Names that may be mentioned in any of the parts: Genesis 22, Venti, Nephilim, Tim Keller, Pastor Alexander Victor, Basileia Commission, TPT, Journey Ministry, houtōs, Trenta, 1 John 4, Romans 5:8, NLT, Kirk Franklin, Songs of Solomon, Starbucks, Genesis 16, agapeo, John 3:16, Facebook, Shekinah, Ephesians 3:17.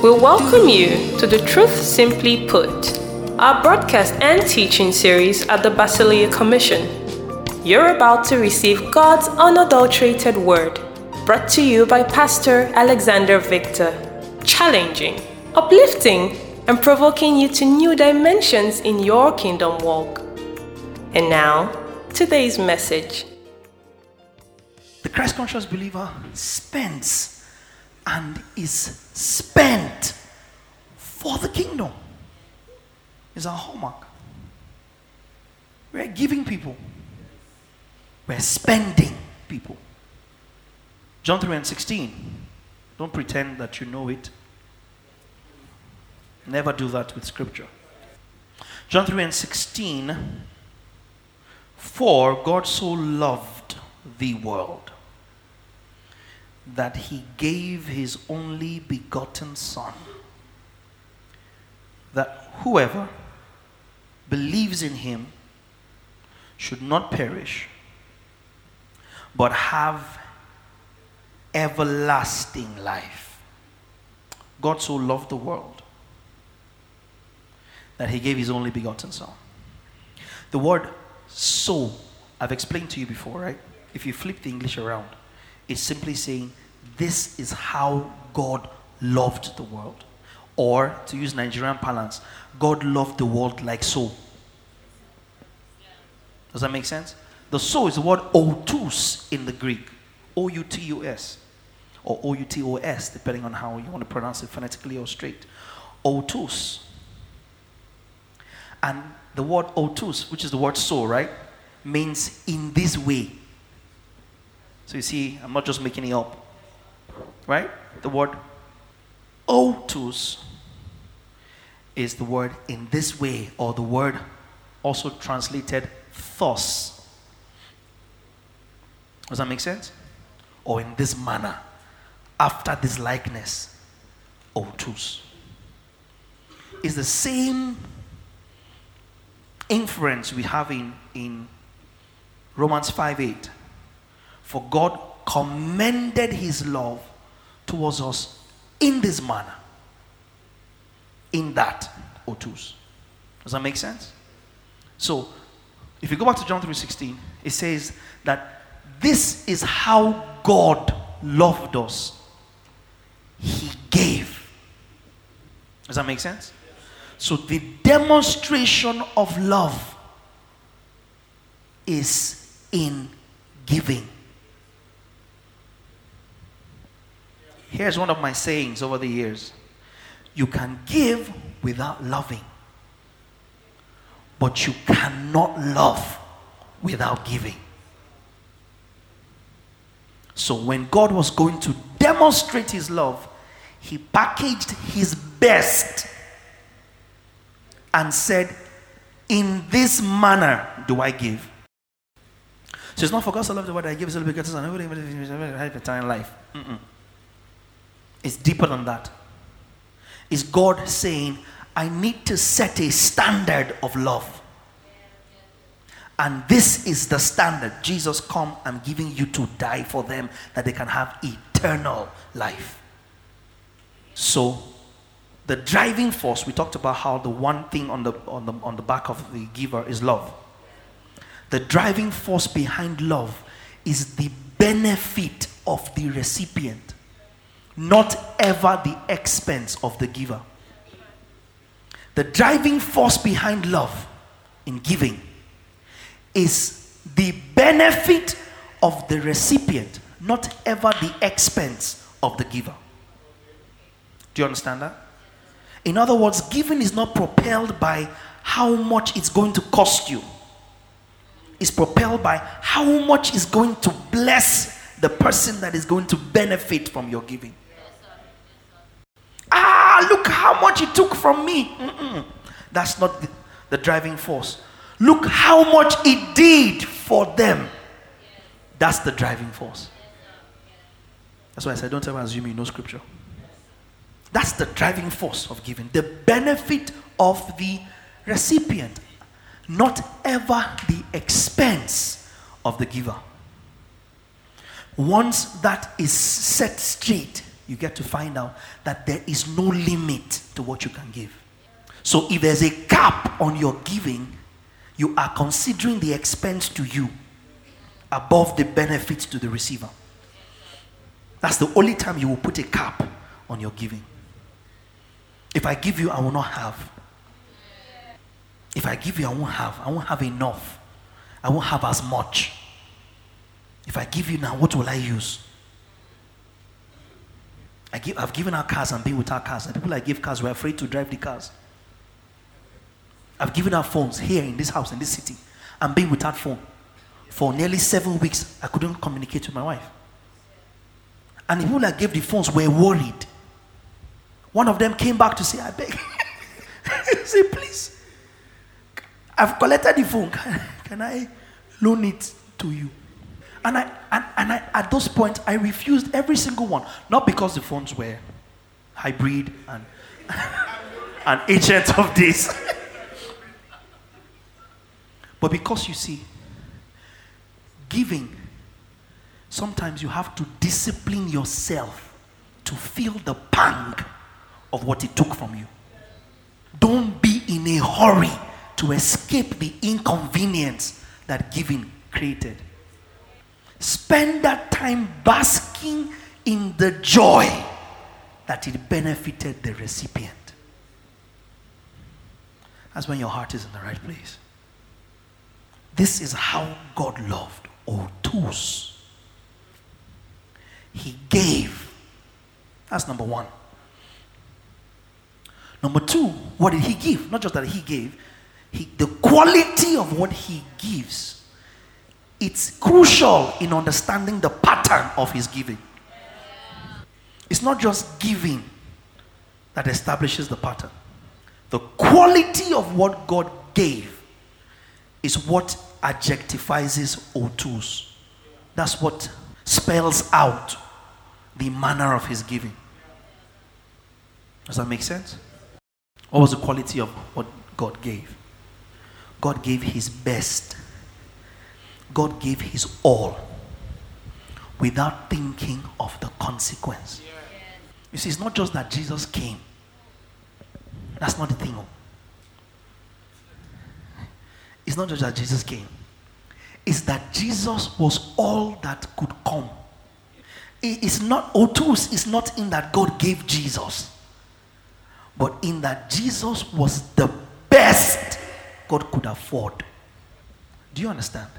We welcome you to the Truth Simply Put, our broadcast and teaching series at the Basileia Commission. You're about to receive God's unadulterated word, brought to you by Pastor Alexander Victor, challenging, uplifting, and provoking you to new dimensions in your kingdom walk. And now, today's message. The Christ-conscious believer spends and is spent for the kingdom. It's our hallmark. We're giving people. We're spending people. John 3:16. Don't pretend that you know it. Never do that with scripture. John 3:16. For God so loved the world that he gave his only begotten Son, that whoever believes in him should not perish, but have everlasting life. God so loved the world that he gave his only begotten Son. The word "so," I've explained to you before, right? If you flip the English around, it's simply saying, this is how God loved the world. Or, to use Nigerian parlance, God loved the world like so. Does that make sense? The so is the word houtōs in the Greek. O-U-T-U-S. Or O-U-T-O-S, depending on how you want to pronounce it phonetically or straight. Houtōs. And the word houtōs, which is the word so, right, means in this way. So you see, I'm not just making it up, right? The word houtōs is the word in this way, or the word also translated thus. Does that make sense? Or in this manner, after this likeness, houtōs. It's the same inference we have in Romans 5:8. For God commended his love towards us in this manner. In that, houtōs. Does that make sense? So, if you go back to John 3:16, it says that this is how God loved us. He gave. Does that make sense? So, the demonstration of love is in giving. Here's one of my sayings over the years. You can give without loving, but you cannot love without giving. So when God was going to demonstrate his love, he packaged his best and said, in this manner do I give. So it's not for God to love the word I give, it's a little bit of eternal life. It's deeper than that. It's God saying, I need to set a standard of love. And this is the standard. Jesus, come, I'm giving you to die for them that they can have eternal life. So, the driving force, we talked about how the one thing on the back of the giver is love. The driving force behind love is the benefit of the recipient, not ever the expense of the giver. The driving force behind love in giving is the benefit of the recipient, not ever the expense of the giver. Do you understand that? In other words, giving is not propelled by how much it's going to cost you. It's propelled by how much is going to bless the person that is going to benefit from your giving. Look how much it took from me. That's not the driving force. Look how much it did for them. That's the driving force. That's why I said, don't ever assume you know scripture. That's the driving force of giving. The benefit of the recipient, not ever the expense of the giver. Once that is set straight, you get to find out that there is no limit to what you can give. So if there's a cap on your giving, you are considering the expense to you above the benefits to the receiver. That's the only time you will put a cap on your giving. If I give you, I will not have. If I give you, I won't have. I won't have enough. I won't have as much. If I give you now, what will I use? I've given our cars and been without cars. And people I give cars were afraid to drive the cars. I've given our phones here in this house, in this city. I'm being without phone. For nearly 7 weeks, I couldn't communicate with my wife. And the people that gave the phones were worried. One of them came back to say, I beg. Say, please. I've collected the phone. Can I loan it to you? And I at those points, I refused every single one. Not because the phones were hybrid and an agent of this. But because you see, giving, sometimes you have to discipline yourself to feel the pang of what it took from you. Don't be in a hurry to escape the inconvenience that giving created. Spend that time basking in the joy that it benefited the recipient. That's when your heart is in the right place. This is how God loved houtōs. He gave. That's number one. Number two, what did he give? Not just that he gave. The quality of what he gives, it's crucial in understanding the pattern of his giving. It's not just giving that establishes the pattern. The quality of what God gave is what adjectivizes houtōs. That's what spells out the manner of his giving. Does that make sense? What was the quality of what God gave? God gave his best. God gave his all without thinking of the consequence. Yeah. You see, it's not just that Jesus came. That's not the thing. It's not just that Jesus came. It's that Jesus was all that could come. It's not houtōs. It's not in that God gave Jesus, but in that Jesus was the best God could afford. Do you understand?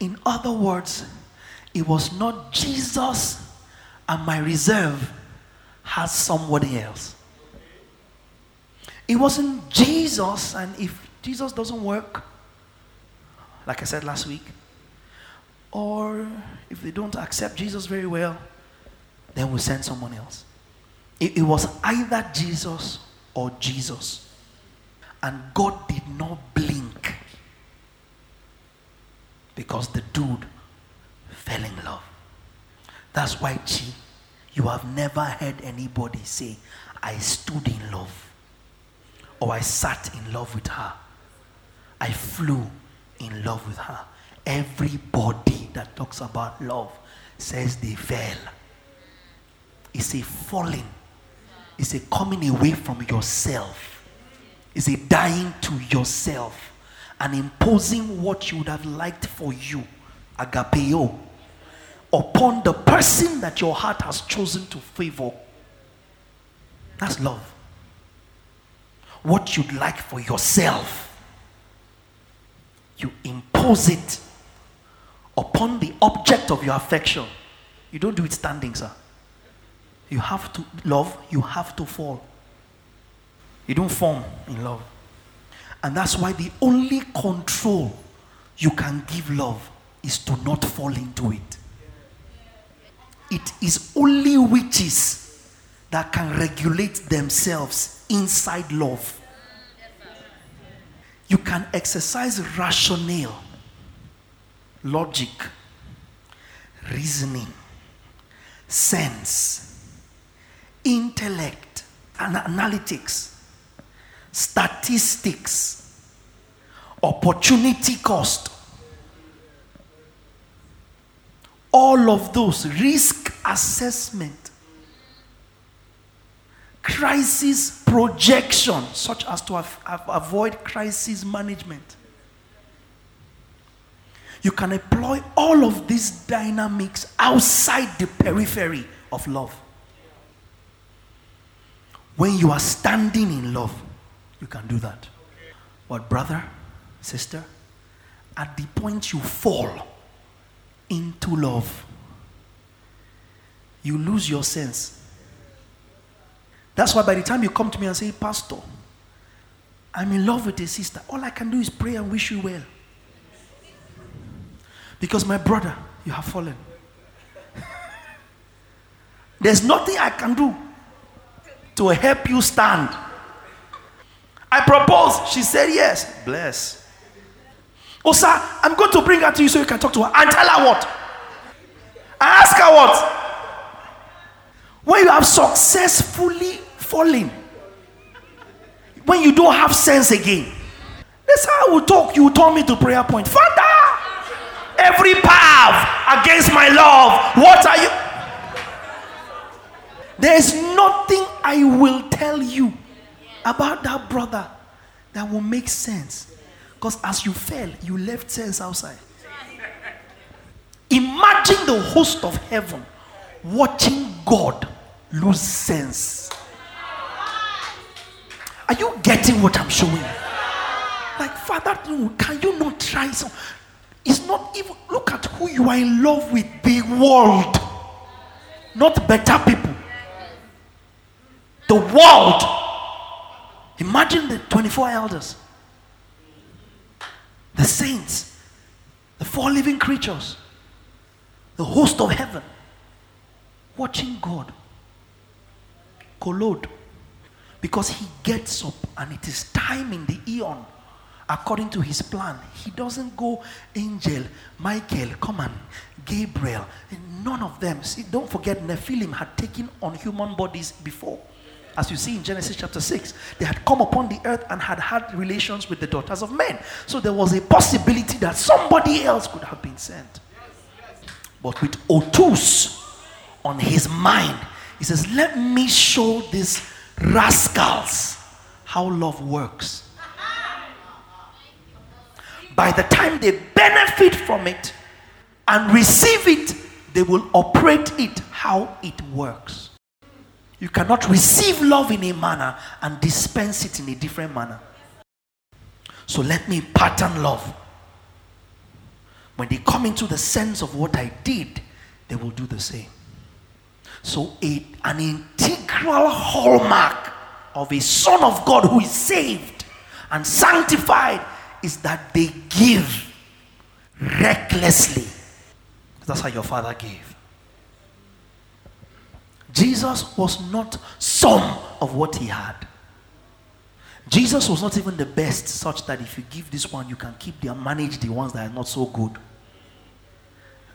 In other words, it was not Jesus and my reserve has somebody else. It wasn't Jesus, and if Jesus doesn't work, like I said last week, or if they don't accept Jesus very well, then we'll send someone else. It was either Jesus or Jesus. And God did not blink because the dude fell in love. That's why, you have never heard anybody say, I stood in love, or I sat in love with her. I flew in love with her. Everybody that talks about love says they fell. It's a falling. It's a coming away from yourself. It's a dying to yourself and imposing what you would have liked for you, agapeo, upon the person that your heart has chosen to favor. That's love. What you'd like for yourself, you impose it upon the object of your affection. You don't do it standing, sir. You have to love, you have to fall. You don't form in love. And that's why the only control you can give love is to not fall into it. It is only witches that can regulate themselves inside love. You can exercise rationale, logic, reasoning, sense, intellect, analytics, statistics, opportunity cost. All of those risk assessment. crisis projection, such as to avoid crisis management. You can employ all of these dynamics outside the periphery of love. When you are standing in love, you can do that. But brother, sister, at the point you fall into love, you lose your sense. That's why by the time you come to me and say, Pastor, I'm in love with a sister, all I can do is pray and wish you well. Because my brother, you have fallen. There's nothing I can do to help you stand. I propose. She said yes. Bless. Oh, sir, I'm going to bring her to you so you can talk to her. And tell her what? And ask her what? When you have successfully fallen, when you don't have sense again, that's how I will talk. You will turn me to prayer point. Father, every path against my love, what are you? There is nothing I will tell you about that brother that will make sense. Because as you fell, you left sense outside. Imagine the host of heaven watching God lose sense. Are you getting what I'm showing you? Like, Father, can you not try some? It's not even, look at who you are in love with, the world, not better people. The world. Imagine the 24 elders, the saints, the four living creatures, the host of heaven, watching God collode, because he gets up and it is time in the eon according to his plan. He doesn't go angel, Michael, come on, Gabriel, none of them. See, don't forget Nephilim had taken on human bodies before. As you see in Genesis chapter 6, they had come upon the earth and had had relations with the daughters of men. So there was a possibility that somebody else could have been sent. Yes. But with houtōs on his mind, he says, let me show these rascals how love works. By the time they benefit from it and receive it, they will operate it how it works. You cannot receive love in a manner and dispense it in a different manner. So let me pattern love. When they come into the sense of what I did, they will do the same. So an integral hallmark of a son of God who is saved and sanctified is that they give recklessly. That's how your father gave. Jesus was not some of what he had. Jesus was not even the best, such that if you give this one, you can keep and manage the ones that are not so good.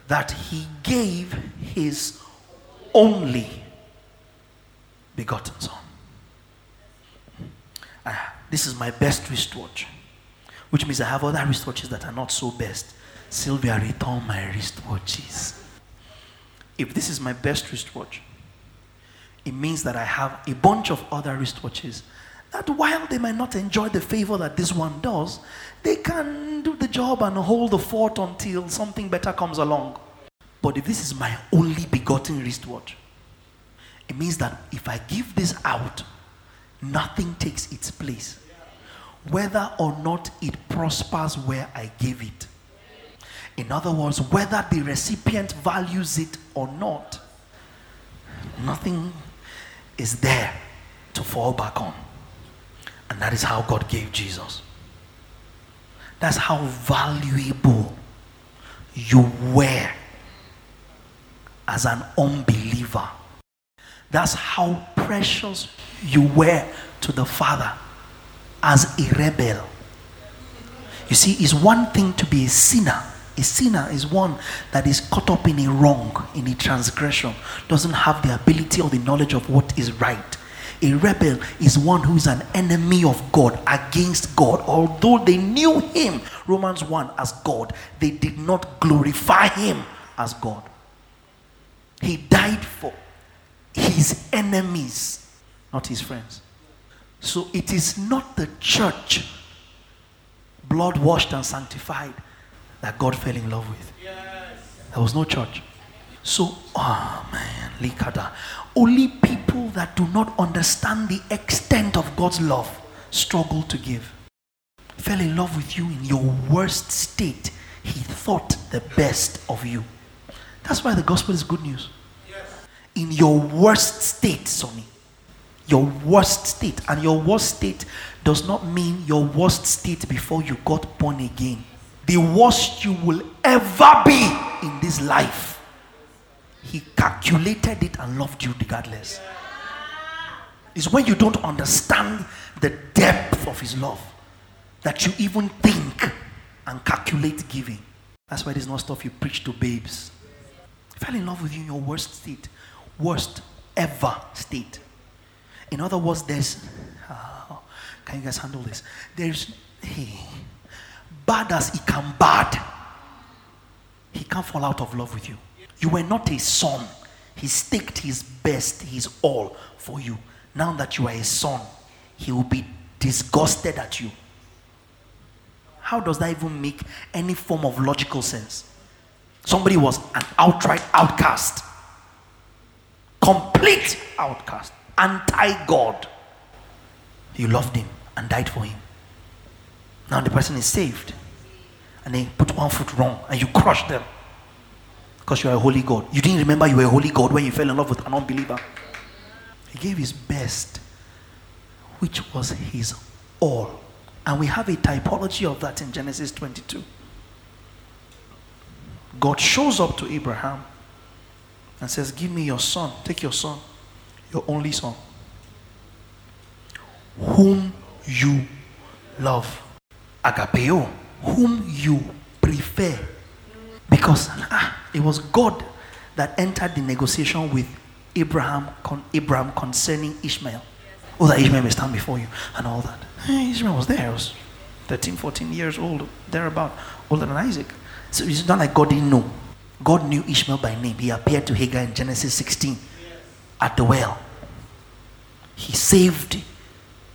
That he gave his only begotten son. This is my best wristwatch, which means I have other wristwatches that are not so best. Sylvia, return my wristwatches. If this is my best wristwatch, it means that I have a bunch of other wristwatches that, while they might not enjoy the favor that this one does, they can do the job and hold the fort until something better comes along. But if this is my only begotten wristwatch, it means that if I give this out, nothing takes its place, whether or not it prospers where I gave it. In other words, whether the recipient values it or not, nothing is there to fall back on. And that is how God gave Jesus. That's how valuable you were as an unbeliever. That's how precious you were to the Father as a rebel. You see, it's one thing to be a sinner. A sinner is one that is caught up in a wrong, in a transgression, doesn't have the ability or the knowledge of what is right. A rebel is one who is an enemy of God, against God. Although they knew him, Romans 1, as God, they did not glorify him as God. He died for his enemies. not his friends. So it is not the church, blood washed and sanctified, that God fell in love with. Yes. There was no church. So, only people that do not understand the extent of God's love struggle to give. Fell in love with you in your worst state. He thought the best of you. That's why the gospel is good news. Yes. In your worst state, Sonny. Your worst state. And your worst state does not mean your worst state before you got born again. The worst you will ever be in this life. He calculated it and loved you regardless. It's when you don't understand the depth of his love that you even think and calculate giving. That's why there's no stuff you preach to babes. Fell in love with you in your worst state. Worst ever state. In other words, there's... can you guys handle this? There's... bad as he can bad. He can't fall out of love with you. You were not his son. He staked his best, his all for you. Now that you are his son, he will be disgusted at you. How does that even make any form of logical sense? Somebody was an outright outcast. Complete outcast. Anti-God. You loved him and died for him. Now the person is saved. And they put one foot wrong and you crush them. Because you are a holy God. You didn't remember you were a holy God when you fell in love with an unbeliever. He gave his best, which was his all. And we have a typology of that in Genesis 22. God shows up to Abraham and says, give me your son. Take your son, your only son, whom you love. Agapeo, whom you prefer. Because it was God that entered the negotiation with Abraham concerning Ishmael. Oh, that Ishmael may stand before you and all that. Ishmael was there. He was 13, 14 years old, thereabout, older than Isaac. So it's not like God didn't know. God knew Ishmael by name. He appeared to Hagar in Genesis 16 at the well. He saved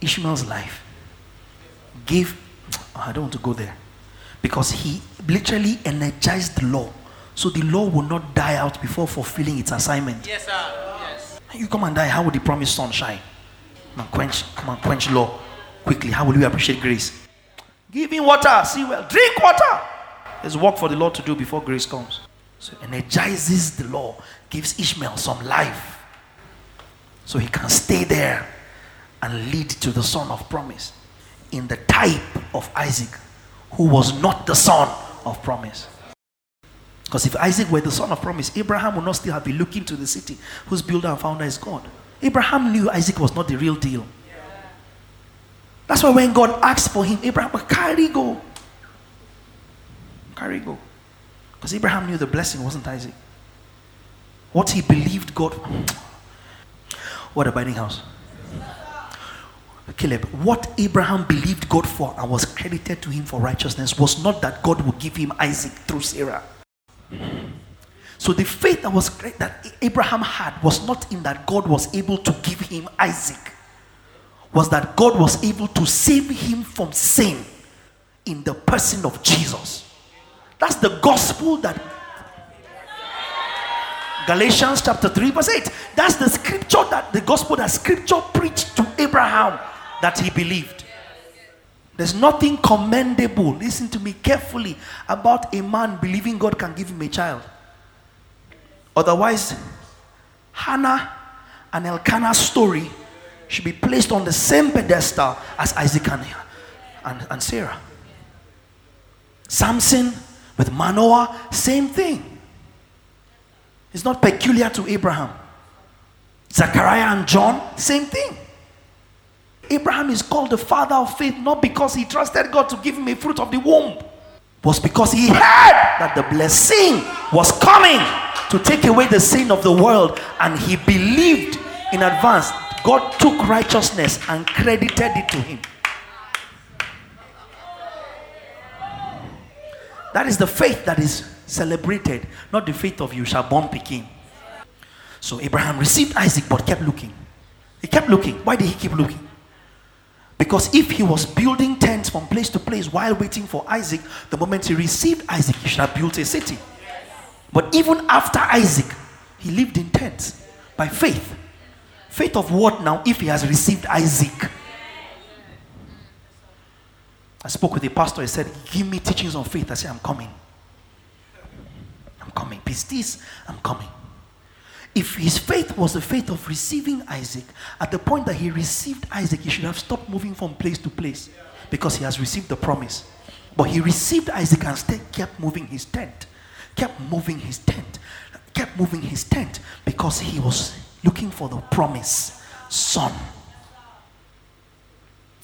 Ishmael's life. I don't want to go there. Because he literally energized the law. So the law will not die out before fulfilling its assignment. Yes, sir. Yes. You come and die, how will the promised sun shine? Come and quench law. Quickly, how will you appreciate grace? Give him water, see well, drink water. There's work for the Lord to do before grace comes. So energizes the law, gives Ishmael some life. So he can stay there and lead to the son of promise. In the type of Isaac, who was not the son of promise. Because if Isaac were the son of promise, Abraham would not still have been looking to the city whose builder and founder is God. Abraham knew Isaac was not the real deal. That's why when God asked for him, Abraham would carry go. Because Abraham knew the blessing wasn't Isaac. What he believed God... What a binding house. Caleb, what Abraham believed God for and was credited to him for righteousness was not that God would give him Isaac through Sarah. So the faith that Abraham had was not in that God was able to give him Isaac. Was that God was able to save him from sin in the person of Jesus. That's the gospel that... Galatians chapter 3:8. That's the scripture that scripture preached to Abraham that he believed. There's nothing commendable, listen to me carefully, about a man believing God can give him a child. Otherwise, Hannah and Elkanah's story should be placed on the same pedestal as Isaac and Sarah. Samson with Manoah, same thing. It's not peculiar to Abraham. Zechariah and John, same thing. Abraham is called the father of faith not because he trusted God to give him a fruit of the womb. It was because he heard that the blessing was coming to take away the sin of the world, and he believed in advance. God took righteousness and credited it to him. That is the faith that is celebrated, not the faith of you shall born Pekin. So Abraham received Isaac but kept looking. He kept looking. Why did he keep looking? Because if he was building tents from place to place while waiting for Isaac, the moment he received Isaac, he should have built a city. But even after Isaac, he lived in tents by faith. Faith of what now if he has received Isaac? I spoke with the pastor. He said, give me teachings on faith. I said, I'm coming. I'm coming. If his faith was the faith of receiving Isaac, at the point that he received Isaac, he should have stopped moving from place to place because he has received the promise. But he received Isaac and still kept moving his tent, because he was looking for the promise, son.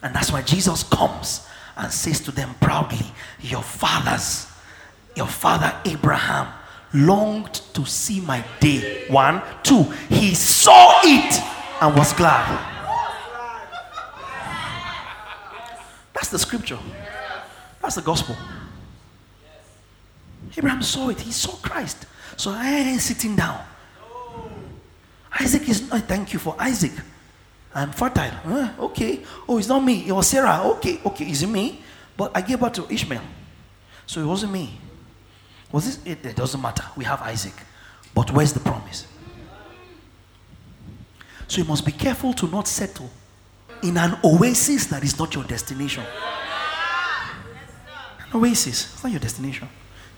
And that's why Jesus comes and says to them proudly, your father Abraham longed to see my day. 1, 2, he saw it and was glad. That's the scripture. That's the gospel. Abraham saw it. He saw Christ. So I ain't sitting down. Isaac is not. Thank you for Isaac. I'm fertile. Okay. Oh, it's not me. It was Sarah. Okay. Is it me? But I gave birth to Ishmael, so it wasn't me. Was this it? It doesn't matter. We have Isaac. But where's the promise? So you must be careful to not settle in an oasis that is not your destination. An oasis. It's not your destination.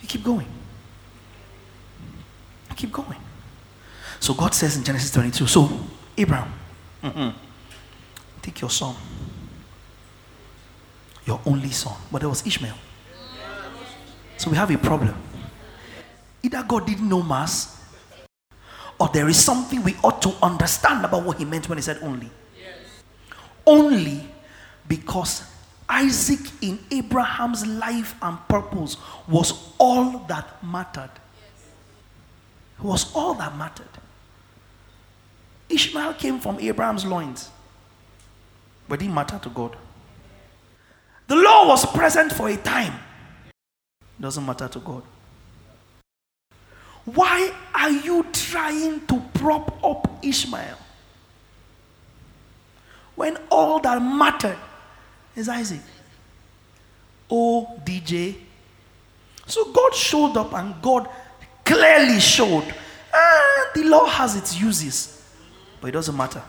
You keep going. So God says in Genesis 22, so Abraham, take your son, your only son. But there was Ishmael. So we have a problem. Either God didn't know mass, or there is something we ought to understand about what he meant when he said only. Yes. Only because Isaac in Abraham's life and purpose was all that mattered. It was all that mattered. Ishmael came from Abraham's loins, but it didn't matter to God. The law was present for a time. Doesn't matter to God. Why are you trying to prop up Ishmael when all that mattered is Isaac? Oh, DJ. So God showed up, and God clearly showed the law has its uses, but it doesn't matter.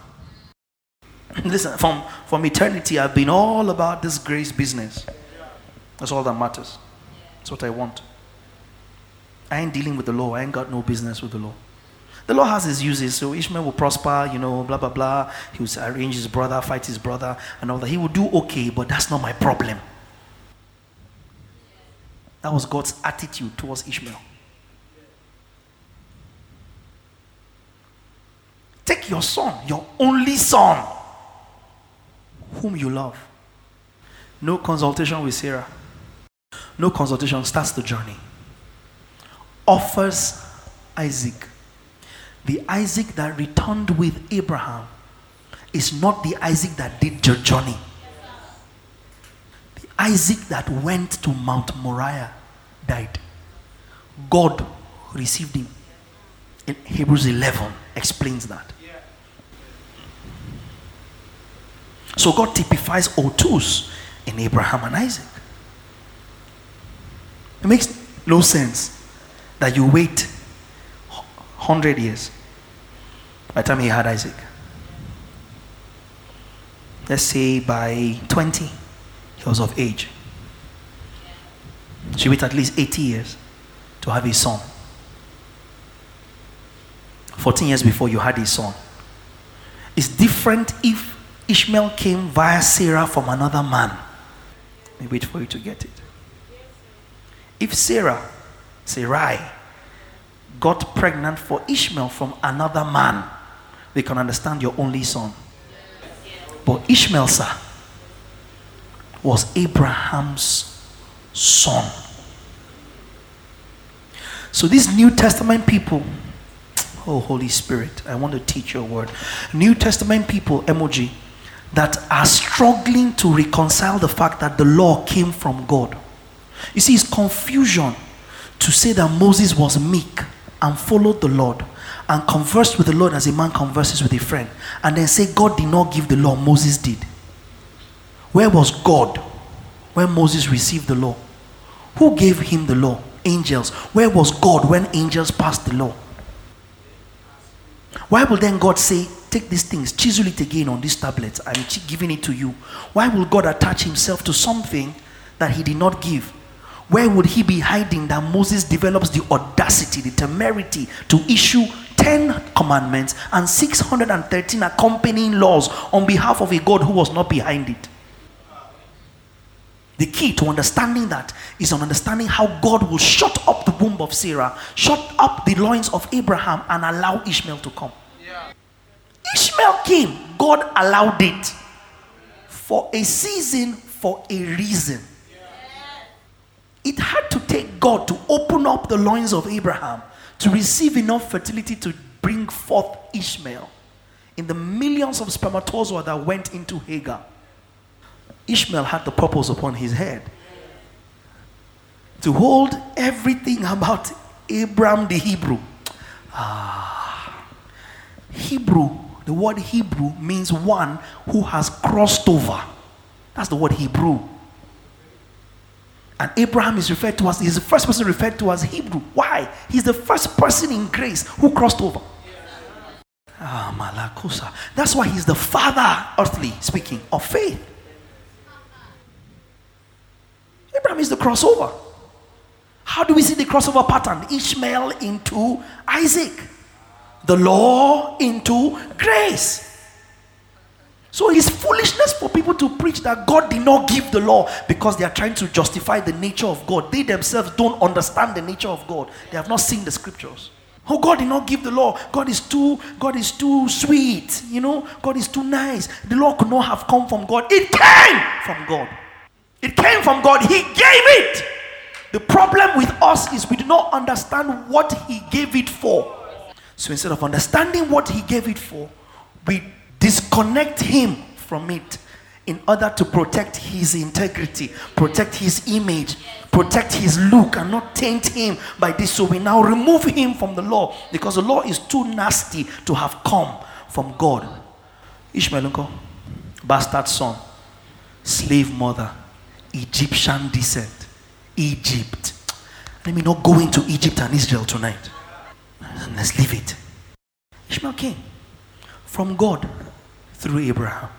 Listen, from eternity, I've been all about this grace business. That's all that matters. That's what I want. I ain't dealing with the law. I ain't got no business with the law. The law has its uses. So Ishmael will prosper, blah, blah, blah. He will arrange his brother, fight his brother, and all that. He will do okay, but that's not my problem. That was God's attitude towards Ishmael. Take your son, your only son, whom you love. No consultation with Sarah. No consultation, starts the journey. Offers Isaac. The Isaac that returned with Abraham is not the Isaac that did your journey. The Isaac that went to Mount Moriah died. God received him. In Hebrews 11 explains that. So God typifies houtōs in Abraham and Isaac. It makes no sense that you wait 100 years by the time he had Isaac. Let's say by 20, he was of age. She waited at least 80 years to have his son. 14 years before you had his son. It's different if Ishmael came via Sarah from another man. They wait for you to get it. If Sarai, got pregnant for Ishmael from another man, they can understand your only son. But Ishmael, sir, was Abraham's son. So these New Testament people, oh Holy Spirit, I want to teach your word. New Testament people, emoji, that are struggling to reconcile the fact that the law came from God. You see, it's confusion to say that Moses was meek and follow the Lord and converse with the Lord as a man converses with a friend, and then say God did not give the law, Moses did. Where was God when Moses received the law? Who gave him the law? Angels. Where was God when angels passed the law? Why will then God say, take these things, chisel it again on these tablets, I'm giving it to you? Why will God attach himself to something that he did not give? Where would he be hiding that Moses develops the audacity, the temerity to issue 10 commandments and 613 accompanying laws on behalf of a God who was not behind it? The key to understanding that is on understanding how God will shut up the womb of Sarah, shut up the loins of Abraham, and allow Ishmael to come. Yeah. Ishmael came. God allowed it. For a season, for a reason. Yeah. It had to take God to open up the loins of Abraham to receive enough fertility to bring forth Ishmael. In the millions of spermatozoa that went into Hagar, Ishmael had the purpose upon his head to hold everything about Abram the Hebrew. Hebrew, the word Hebrew means one who has crossed over. That's the word Hebrew. And Abraham is referred to as, he's the first person referred to as Hebrew. Why? He's the first person in grace who crossed over. Malakosa. That's why he's the father, earthly speaking, of faith. Abraham is the crossover. How do we see the crossover pattern? Ishmael into Isaac. The law into grace. So it's foolishness for people to preach that God did not give the law because they are trying to justify the nature of God. They themselves don't understand the nature of God. They have not seen the scriptures. Oh, God did not give the law. God is too sweet. You know, God is too nice. The law could not have come from God. It came from God. It came from God. He gave it. The problem with us is we do not understand what he gave it for. So instead of understanding what he gave it for, we disconnect him from it in order to protect his integrity, protect his image, protect his look, and not taint him by this. So we now remove him from the law because the law is too nasty to have come from God. Ishmael, bastard son, slave mother, Egyptian descent. Egypt. Let me not go into Egypt and Israel tonight. Let's leave it. Ishmael came from God through Abraham.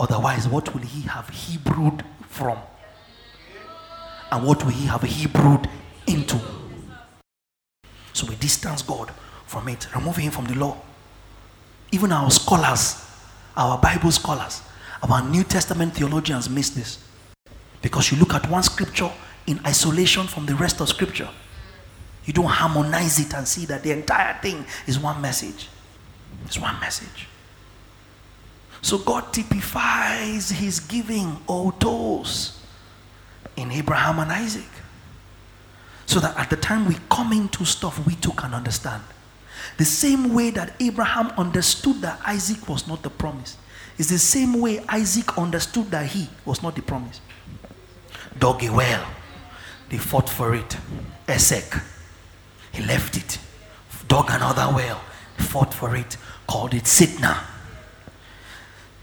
Otherwise, what will he have Hebrewed from? And what will he have Hebrewed into? So we distance God from it, removing him from the law. Even our scholars, our Bible scholars, our New Testament theologians miss this. Because you look at one scripture in isolation from the rest of scripture. You don't harmonize it and see that the entire thing is one message. It's one message. So God typifies his giving, houtōs, in Abraham and Isaac. So that at the time we come into stuff, we too can understand. The same way that Abraham understood that Isaac was not the promise, is the same way Isaac understood that he was not the promise. Dug a well. They fought for it. Esek. He left it. Dug another well. They fought for it. Called it Sitna.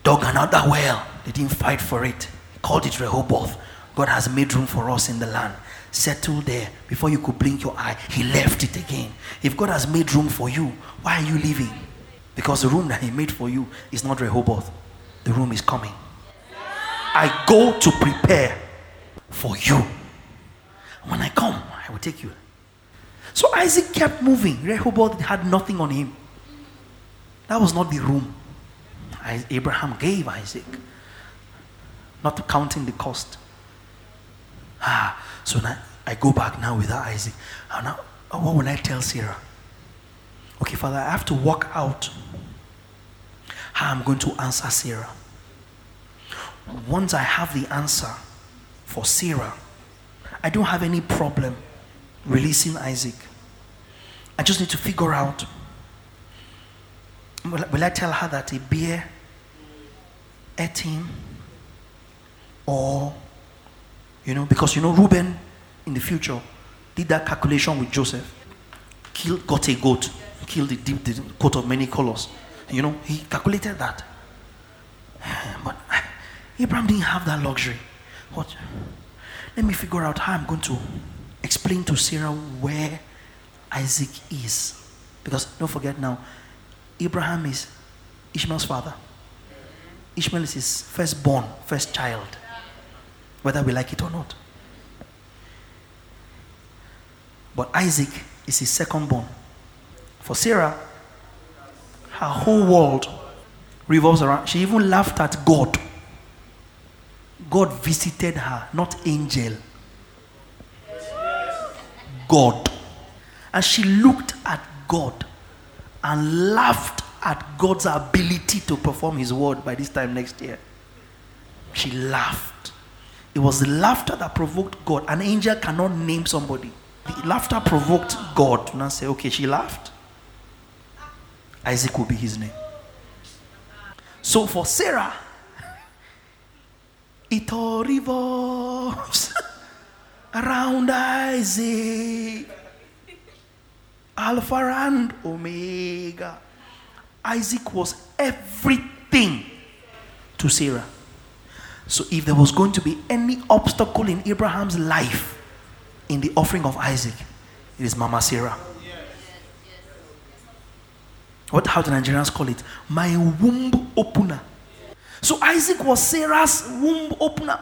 Dug another well. They didn't fight for it. Called it Rehoboth. God has made room for us in the land. Settle there. Before you could blink your eye, he left it again. If God has made room for you, why are you leaving? Because the room that he made for you is not Rehoboth. The room is coming. I go to prepare for you. When I come, I will take you. So Isaac kept moving. Rehoboth had nothing on him. That was not the room. Abraham gave Isaac, not counting the cost. So now I go back now without Isaac. And now, what will I tell Sarah? Okay, Father, I have to work out how I'm going to answer Sarah. Once I have the answer for Sarah, I don't have any problem releasing Isaac. I just need to figure out, will I tell her that a bear ate him? Or, because Reuben in the future did that calculation with Joseph. got a goat, killed the coat of many colors. You know, he calculated that. But Abraham didn't have that luxury. What? Let me figure out how I'm going to explain to Sarah where Isaac is. Because don't forget now, Abraham is Ishmael's father. Ishmael is his firstborn, first child, whether we like it or not. But Isaac is his secondborn. For Sarah, her whole world revolves around. She even laughed at God. God visited her, not angel. God. And she looked at God and laughed at God's ability to perform his word by this time next year. She laughed. It was the laughter that provoked God. An angel cannot name somebody. The laughter provoked God. Now say, okay, she laughed. Isaac will be his name. So for Sarah, it all revolves around Isaac. Alpha and Omega. Isaac was everything to Sarah. So if there was going to be any obstacle in Abraham's life in the offering of Isaac, it is Mama Sarah. What, how do Nigerians call it? My womb opener. So Isaac was Sarah's womb opener.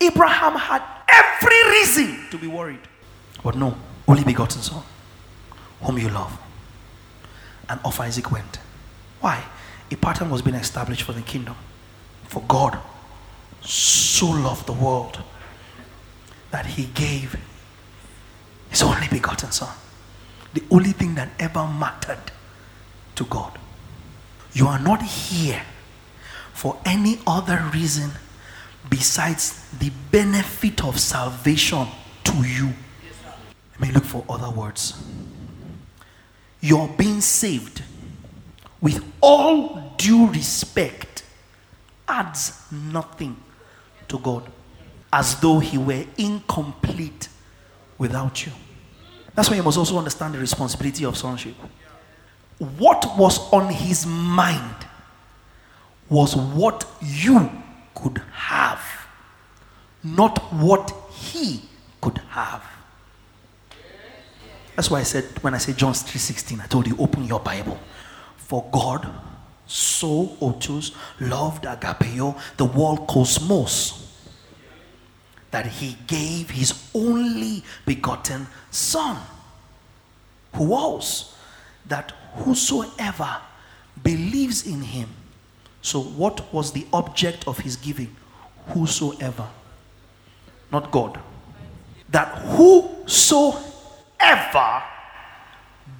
Abraham had every reason to be worried. But no, only begotten son, whom you love. And off Isaac went. Why? A pattern was being established for the kingdom. For God so loved the world that he gave his only begotten son. The only thing that ever mattered to God. You are not here for any other reason besides the benefit of salvation to you. Let me look for other words. You're being saved, with all due respect, adds nothing to God, as though he were incomplete without you. That's why you must also understand the responsibility of sonship. What was on his mind was what you could have, not what he could have. That's why I said, when I say John 3:16, I told you, open your Bible. For God so loved agapeo, the world cosmos, that he gave his only begotten son, who else? That whosoever believes in him. So what was the object of his giving? Whosoever. Not God. That whosoever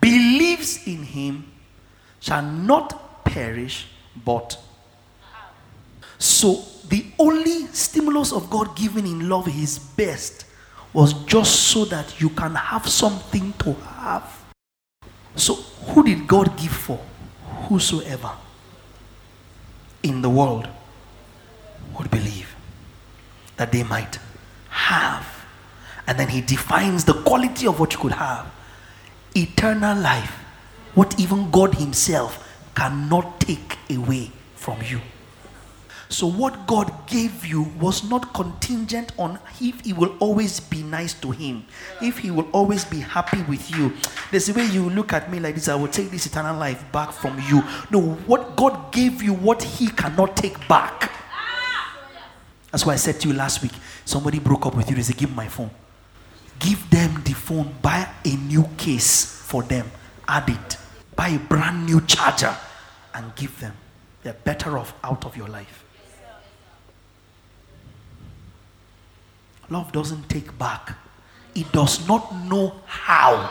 believes in him shall not perish, but. So the only stimulus of God given in love, his best, was just so that you can have something to have. So who did God give for? Whosoever in the world would believe, that they might have. And then he defines the quality of what you could have. Eternal life. What even God himself cannot take away from you. So what God gave you was not contingent on if he will always be nice to him. If he will always be happy with you. There's a way you look at me like this. I will take this eternal life back from you. No, what God gave you, what he cannot take back. That's why I said to you last week, somebody broke up with you. They said, give me my phone. Give them the phone, buy a new case for them, add it, buy a brand new charger and give them. They're better off out of your life. Love doesn't take back. It does not know how.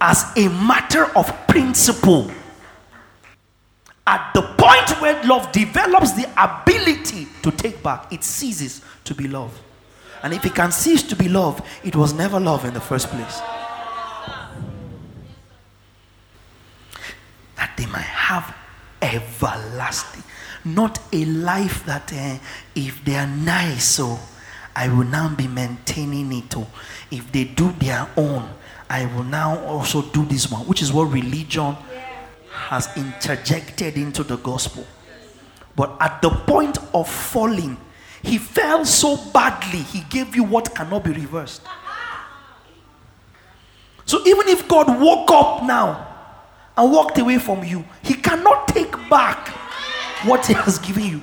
As a matter of principle, at the point where love develops the ability to take back, it ceases to be love. And if it can cease to be love, it was never love in the first place. That they might have everlasting. Not a life that if they are nice, so I will now be maintaining it. If they do their own, I will now also do this one, which is what religion has interjected into the gospel. But at the point of falling, he fell so badly, he gave you what cannot be reversed. So even if God woke up now and walked away from you, he cannot take back what he has given you.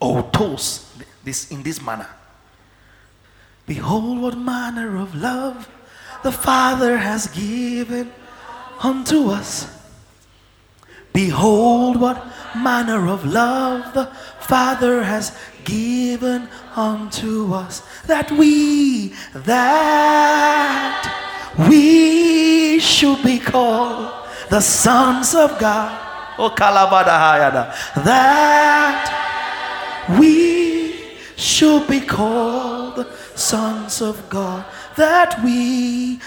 Houtōs, this in this manner. Behold, what manner of love the Father has given unto us. Behold, what manner of love the Father has given unto us, that we should be called the sons of God. Oh, Kalabadahayada. That we should be called the sons of God. That we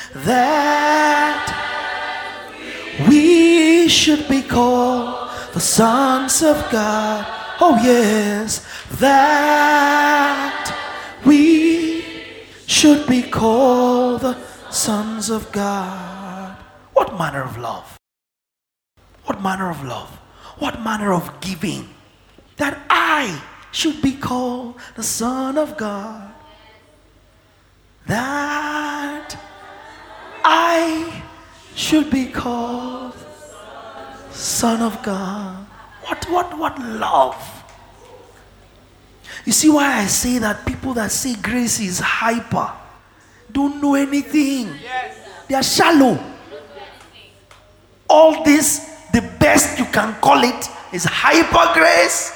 should be called the sons of God. Oh yes, that we should be called the sons of God. What manner of love? What manner of love? What manner of giving? That I should be called the Son of God. That I should be called Son of God. What love? You see why I say that people that say grace is hyper don't know anything. Yes. They are shallow. All this, the best you can call it, is hyper grace.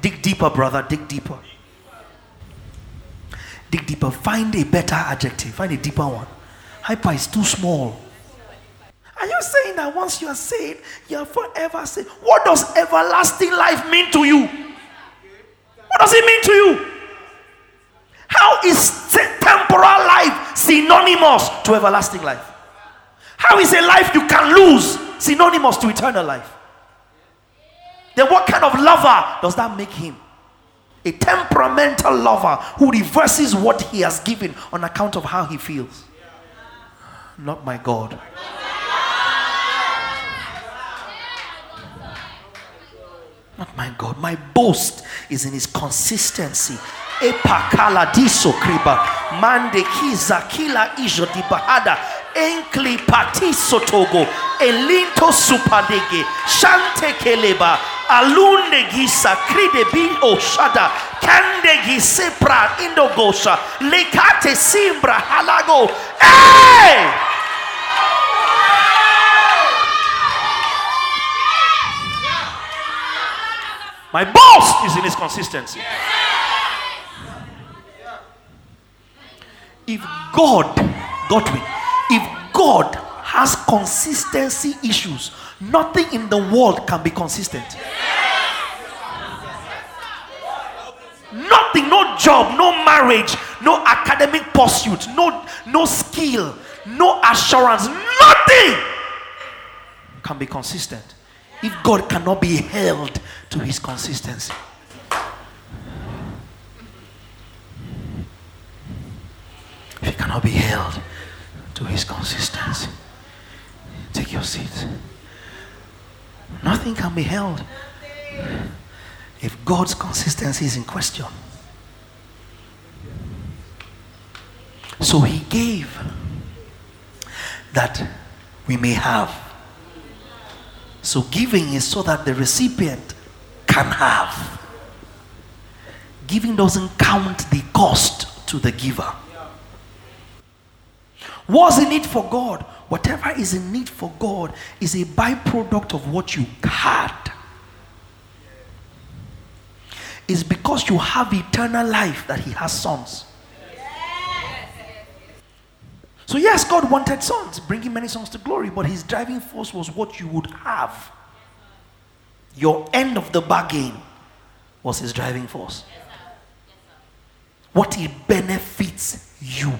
Dig deeper, brother. Dig deeper. Dig deeper. Find a better adjective. Find a deeper one. Hyper is too small. Are you saying that once you are saved, you are forever saved? What does everlasting life mean to you? What does it mean to you? How is temporal life synonymous to everlasting life? How is a life you can lose synonymous to eternal life? Then what kind of lover does that make him? A temperamental lover who reverses what he has given on account of how he feels. Not my God. Not my God. My boast is in his consistency. Epakaladiso kriba mandeki zakila ijo di bahada enkli patiso togo elinto supadege shante keleba alundegi sakride bin oshada kandegi sepra indogosha lekate simbra halago. Hey! My boast is in his consistency. If God has consistency issues, nothing in the world can be consistent. Nothing, no job, no marriage, no academic pursuit, no skill, no assurance, nothing can be consistent. If God cannot be held to his consistency. If he cannot be held to his consistency. Take your seats. Nothing can be held if God's consistency is in question. So he gave that we may have. So giving is so that the recipient can have. Giving doesn't count the cost to the giver. What's in it for God? Whatever is in need for God is a byproduct of what you had. It's because you have eternal life that he has sons. So yes, God wanted sons, bringing many sons to glory, but his driving force was what you would have. Your end of the bargain was his driving force. Yes, sir. Yes, sir. What it benefits you.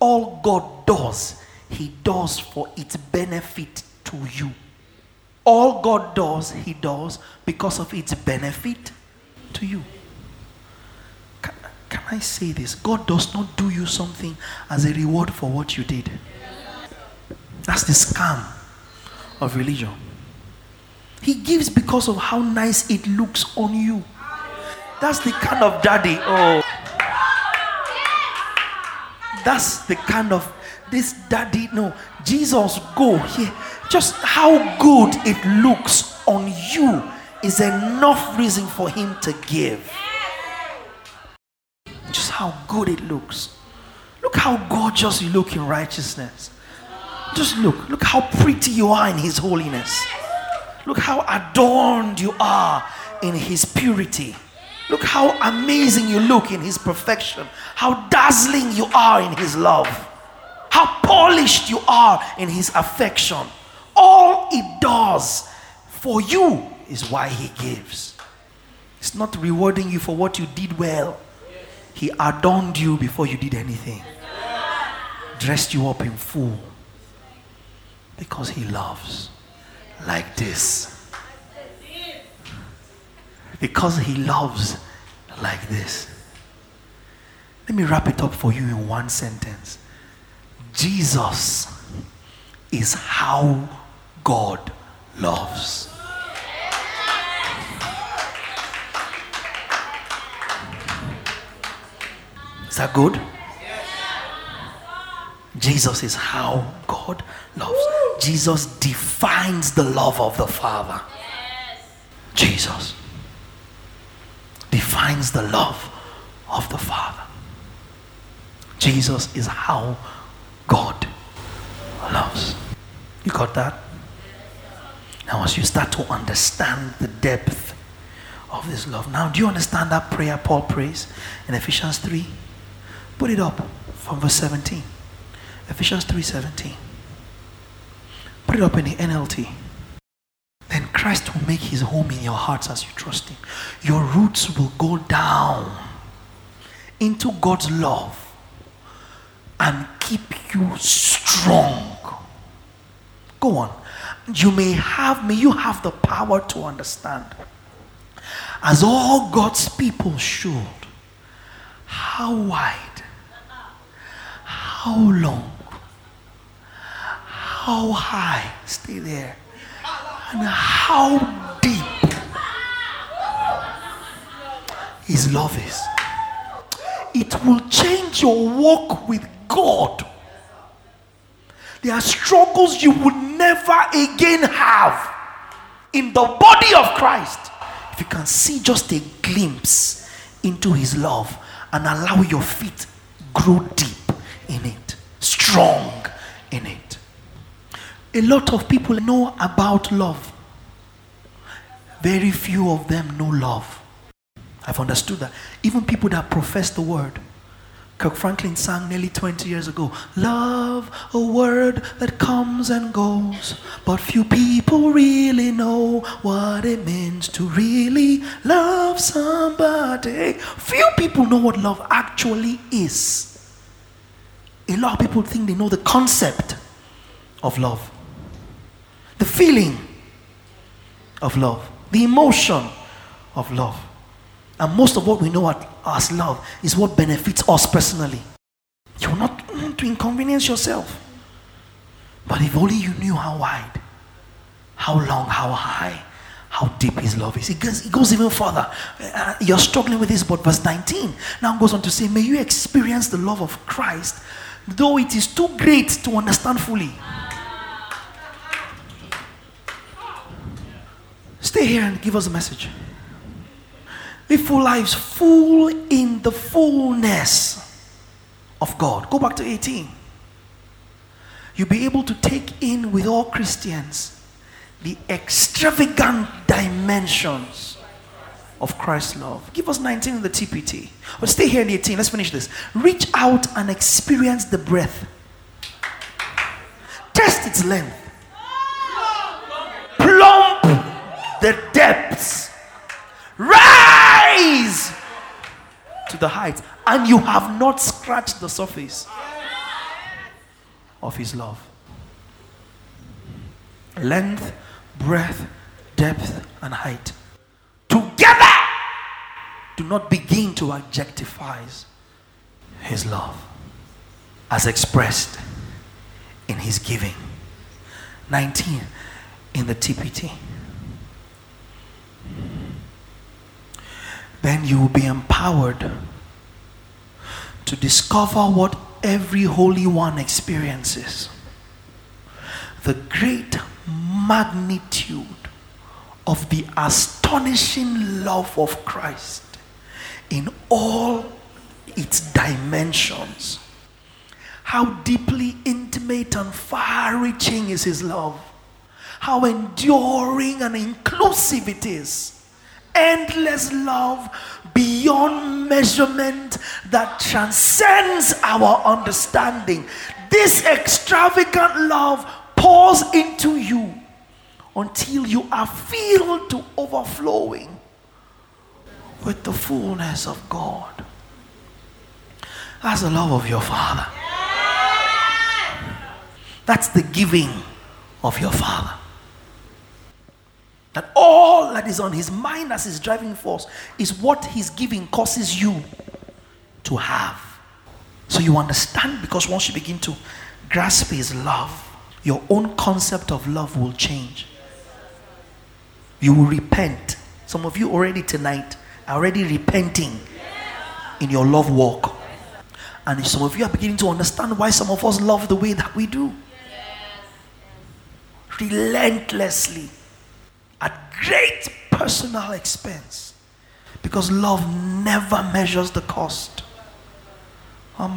All God does, he does for its benefit to you. All God does, he does because of its benefit to you. I say this? God does not do you something as a reward for what you did. That's the scam of religion. He gives because of how nice it looks on you. That's the kind of daddy. Oh, that's the kind of this daddy. No, Jesus, go here. Just how good it looks on you is enough reason for him to give. Just how good it looks. Look how gorgeous you look in righteousness. Just look. Look how pretty you are in his holiness. Look how adorned you are in his purity. Look how amazing you look in his perfection. How dazzling you are in his love. How polished you are in his affection. All he does for you is why he gives. It's not rewarding you for what you did well. He adorned you before you did anything. Dressed you up in full. Because he loves. Like this. Because he loves like this. Let me wrap it up for you in one sentence. Jesus is how God loves. Is that good? Jesus is how God loves. Jesus defines the love of the Father. Jesus defines the love of the Father. Jesus is how God loves. You got that? Now as you start to understand the depth of this love. Now do you understand that prayer Paul prays in Ephesians 3? Put it up from verse 17. Ephesians 3:17. Put it up in the NLT. Then Christ will make his home in your hearts as you trust him. Your roots will go down into God's love and keep you strong. Go on. May you have the power to understand, as all God's people should, how wide, how long, how high, stay there, and how deep his love is. It will change your walk with God. There are struggles you would never again have in the body of Christ if you can see just a glimpse into his love and allow your feet grow deep in it, strong in it. A lot of people know about love. Very few of them know love. I've understood that. Even people that profess the word. Kirk Franklin sang nearly 20 years ago, love, a word that comes and goes, but few people really know what it means to really love somebody. Few people know what love actually is. A lot of people think they know the concept of love, the feeling of love, the emotion of love. And most of what we know as love is what benefits us personally. You're not meant to inconvenience yourself. But if only you knew how wide, how long, how high, how deep his love is. It goes even further. You're struggling with this, but verse 19 now goes on to say, may you experience the love of Christ, though it is too great to understand fully. Stay here and give us a message. Live full lives, full in the fullness of God. Go back to 18. You'll be able to take in with all Christians the extravagant dimensions of Christ's love. Give us 19 in the TPT. But stay here in 18. Let's finish this. Reach out and experience the breadth. Test its length. Plumb the depths. Rise to the heights, and you have not scratched the surface of his love. Length, breadth, depth, and height together do not begin to adjectivize His love as expressed in His giving. 19 in the TPT. Then you will be empowered to discover what every Holy One experiences. The great magnitude of the astonishing love of Christ in all its dimensions. How deeply intimate and far-reaching is His love. How enduring and inclusive it is. Endless love beyond measurement that transcends our understanding. This extravagant love pours into you until you are filled to overflowing with the fullness of God. That's the love of your Father. That's the giving of your Father. That all that is on His mind as His driving force is what His giving causes you to have. So you understand, because once you begin to grasp His love, your own concept of love will change. You will repent. Some of you already tonight are already repenting in your love walk. And some of you are beginning to understand why some of us love the way that we do. Relentlessly. At great personal expense. Because love never measures the cost. Love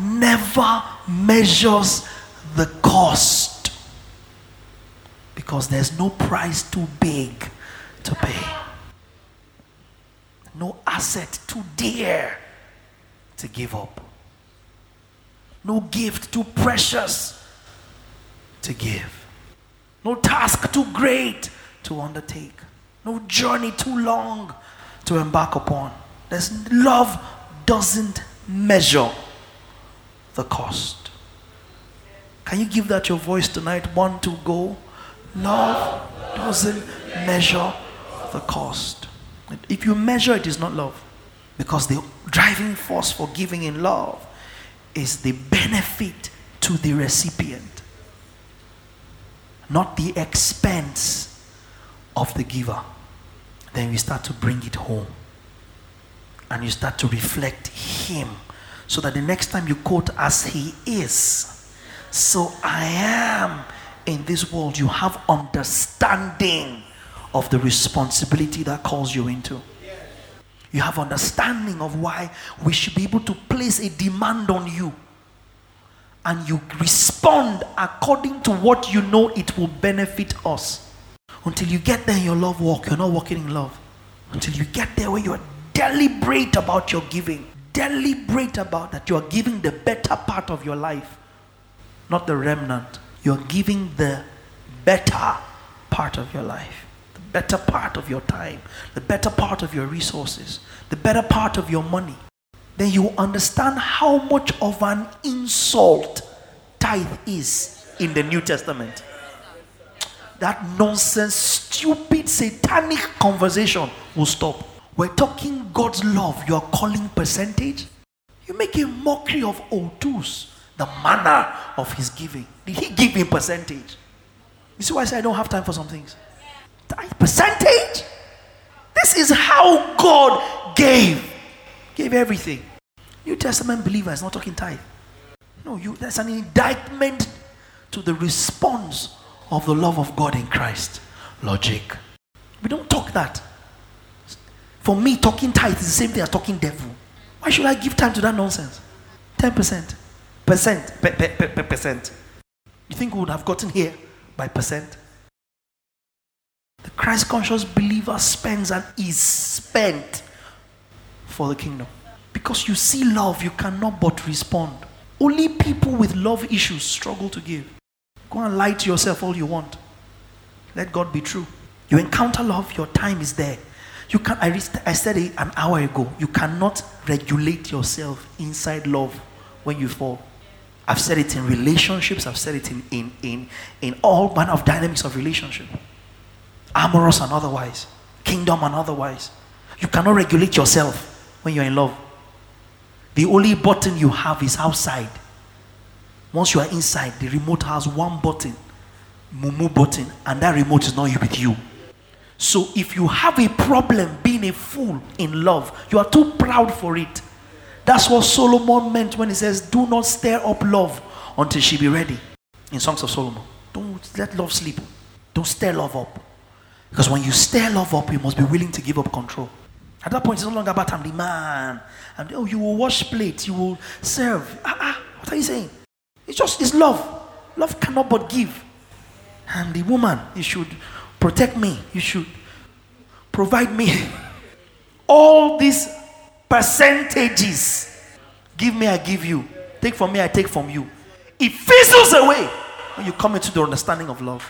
never measures the cost. Because there's no price too big to pay. No asset too dear to give up. No gift too precious to give. No task too great to undertake. No journey too long to embark upon. Love doesn't measure the cost. Can you give that your voice tonight? 1, 2, go. Love doesn't measure the cost. If you measure it, is not love. Because the driving force for giving in love is the benefit to the recipient. Not the expense of the giver. Then you start to bring it home. And you start to reflect Him. So that the next time you quote, as He is, so I am in this world, you have understanding of the responsibility that calls you into. You have understanding of why we should be able to place a demand on you. And you respond according to what you know it will benefit us. Until you get there in your love walk, you're not walking in love. Until you get there where you're deliberate about your giving. Deliberate about that. You're giving the better part of your life. Not the remnant. You're giving the better part of your life. The better part of your time. The better part of your resources. The better part of your money. Then you understand how much of an insult tithe is in the New Testament. That nonsense, stupid, satanic conversation will stop. We're talking God's love. You are calling percentage. You make a mockery of houtōs, the manner of His giving. Did He give in percentage? You see why I say I don't have time for some things? Tithe percentage? This is how God gave everything. New Testament believer is not talking tithe. No, that's an indictment to the response of the love of God in Christ. Logic. We don't talk that. For me, talking tithe is the same thing as talking devil. Why should I give time to that nonsense? 10%. Percent. You think we would have gotten here by percent? The Christ-conscious believer spends and is spent for the kingdom. Because you see love, you cannot but respond. Only people with love issues struggle to give. Go and lie to yourself all you want. Let God be true. You encounter love, your time is there. You can. I said it an hour ago. You cannot regulate yourself inside love when you fall. I've said it in relationships. I've said it in all manner of dynamics of relationship. Amorous and otherwise. Kingdom and otherwise. You cannot regulate yourself. when you're in love. The only button you have is outside. Once you are inside, the remote has one button, mumu button, and that remote is not with you. So if you have a problem being a fool in love, you are too proud for it. That's what Solomon meant when he says, do not stir up love until she be ready. In Songs of Solomon. Don't let love sleep. Don't stir love up. Because when you stir love up, you must be willing to give up control. At that point, it's no longer about I'm the man. And oh, you will wash plates, you will serve. What are you saying? It's love. Love cannot but give. And the woman, you should protect me. You should provide me. All these percentages. Give me, I give you. Take from me, I take from you. It fizzles away when you come into the understanding of love.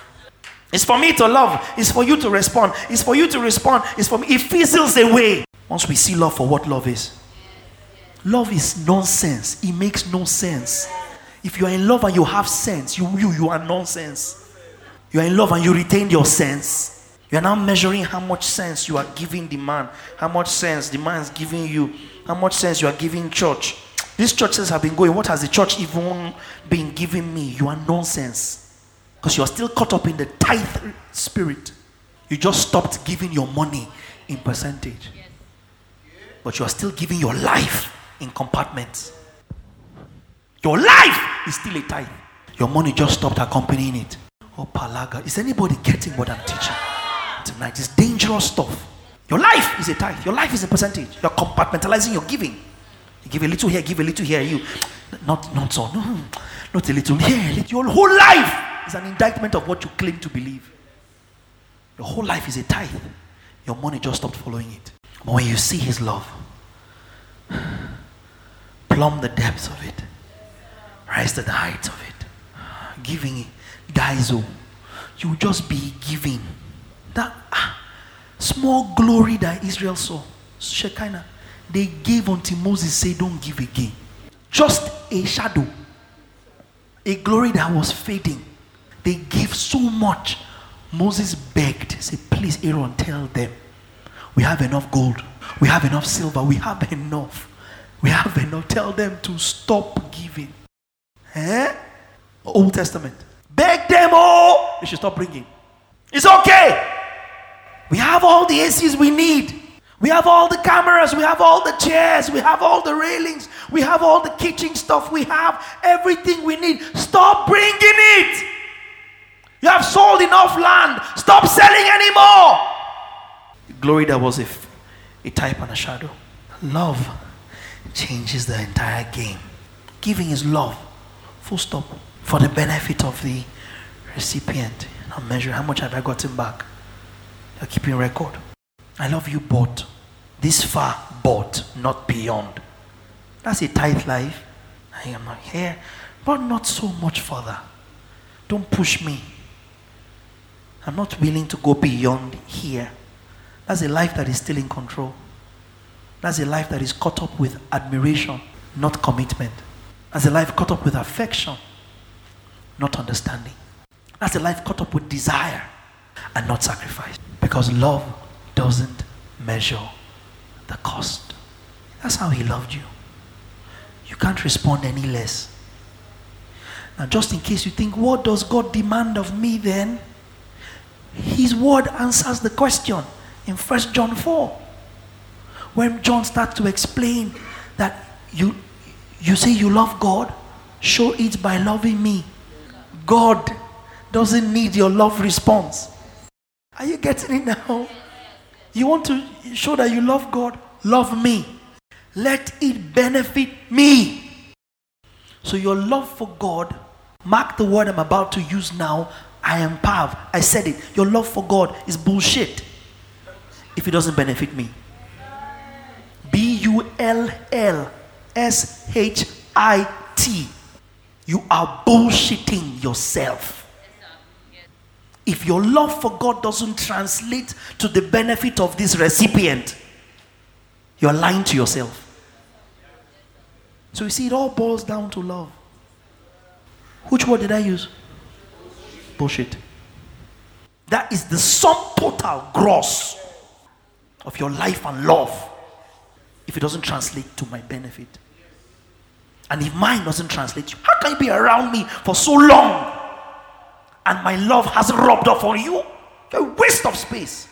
It's for me to love. It's for you to respond. It's for you to respond. It's for me. It fizzles away. Once we see love for what love is. Love is nonsense. It makes no sense. If you are in love and you have sense, you are nonsense. You are in love and you retain your sense. You are now measuring how much sense you are giving the man. How much sense the man is giving you. How much sense you are giving church. These churches have been going. What has the church even been giving me? You are nonsense. Because you are still caught up in the tithe spirit. You just stopped giving your money in percentage. Yes. But you are still giving your life in compartments. Your life is still a tithe. Your money just stopped accompanying it. Oh, palaga. Is anybody getting what I'm teaching tonight? It's dangerous stuff. Your life is a tithe. Your life is a percentage. You're compartmentalizing your giving. You give a little here, give a little here. You, not so. No, not a little here. Your whole life. It's an indictment of what you claim to believe. Your whole life is a tithe. Your money just stopped following it. But when you see his love, plumb the depths of it, rise to the heights of it. Giving, daiso. You just be giving. That small glory that Israel saw, Shekinah, they gave until Moses said, don't give again. Just a shadow. A glory that was fading. They gave so much. Moses begged. He said, please, Aaron, tell them. We have enough gold. We have enough silver. We have enough. We have enough. Tell them to stop giving. Old Testament. Beg them all. They should stop bringing. It's okay. We have all the ACs we need. We have all the cameras. We have all the chairs. We have all the railings. We have all the kitchen stuff. We have everything we need. Stop bringing it. You have sold enough land. Stop selling anymore. The glory that was a type and a shadow. Love changes the entire game. Giving is love. Full stop. For the benefit of the recipient. I'll measure how much have I gotten back. You're keeping record. I love you, but this far, but not beyond. That's a tight life. I am not here, but not so much further. Don't push me. I'm not willing to go beyond here. That's a life that is still in control. That's a life that is caught up with admiration, not commitment. That's a life caught up with affection, not understanding. That's a life caught up with desire and not sacrifice. Because love doesn't measure the cost. That's how he loved you. You can't respond any less. Now, just in case you think, what does God demand of me then? His word answers the question in 1 John 4. When John starts to explain that you say you love God, show it by loving me. God doesn't need your love response. Are you getting it now? You want to show that you love God? Love me. Let it benefit me. So your love for God, mark the word I'm about to use now, I am Pav. I said it. Your love for God is bullshit if it doesn't benefit me. bullshit. You are bullshitting yourself. If your love for God doesn't translate to the benefit of this recipient, you're lying to yourself. So you see, it all boils down to love. Which word did I use? Bullshit. That is the sum total gross of your life and love. if it doesn't translate to my benefit? And if mine doesn't translate, how can you be around me for so long and my love hasn't rubbed off on you? You're a waste of space.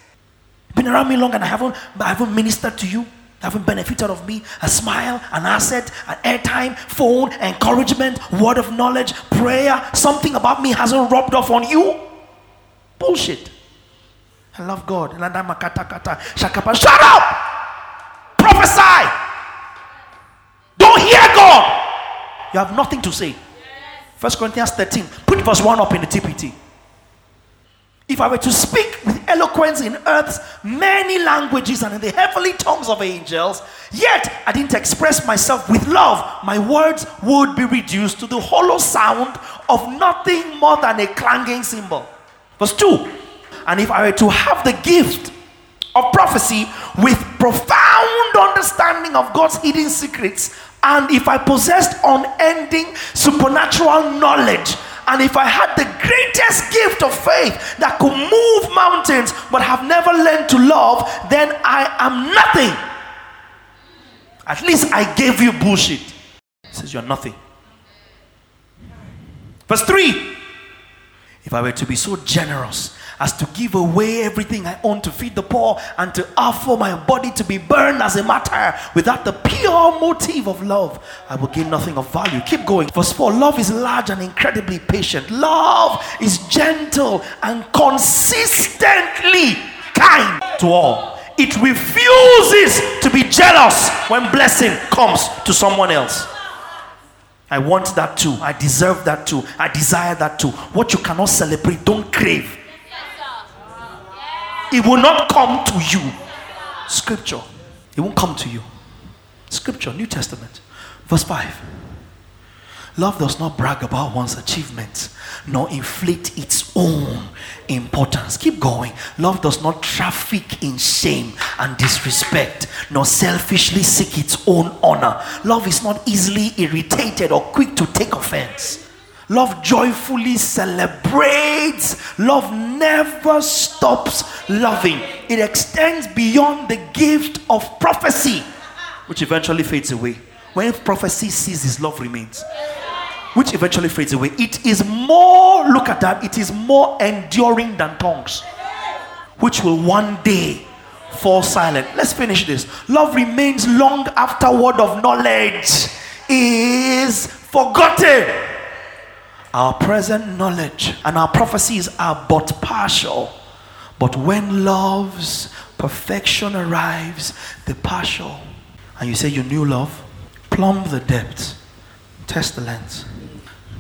You've been around me long and I haven't ministered to you. Haven't benefited of me, a smile, an asset, an airtime, phone, encouragement, word of knowledge, prayer. Something about me hasn't rubbed off on you. Bullshit. I love God. Shut up! Prophesy! Don't hear God! You have nothing to say. 1 Corinthians 13. Put verse 1 up in the TPT. If I were to speak with eloquence in earth's many languages and in the heavenly tongues of angels, yet I didn't express myself with love, my words would be reduced to the hollow sound of nothing more than a clanging cymbal. Verse 2. And if I were to have the gift of prophecy with profound understanding of God's hidden secrets, and if I possessed unending supernatural knowledge, and if I had the greatest gift of faith that could move mountains but have never learned to love, then I am nothing. At least I gave you bullshit. It says you're nothing. Verse 3. If I were to be so generous as to give away everything I own to feed the poor and to offer my body to be burned as a martyr without the pure motive of love, I will gain nothing of value. Keep going. Verse 4. Love is large and incredibly patient. Love is gentle and consistently kind to all. It refuses to be jealous when blessing comes to someone else. I want that too. I deserve that too. I desire that too. What you cannot celebrate, don't crave. It will not come to you. Scripture. It won't come to you. Scripture, New Testament. Verse 5. Love does not brag about one's achievements, nor inflate its own importance. Keep going. Love does not traffic in shame and disrespect, nor selfishly seek its own honor. Love is not easily irritated or quick to take offense. Love joyfully celebrates. Love never stops loving. It extends beyond the gift of prophecy, which eventually fades away. When prophecy ceases, love remains, which eventually fades away. It is more, look at that, it is more enduring than tongues, which will one day fall silent. Let's finish this. Love remains long after word of knowledge is forgotten. Our present knowledge and our prophecies are but partial, but when love's perfection arrives, the partial, and you say you knew love, plumb the depths, test the lengths,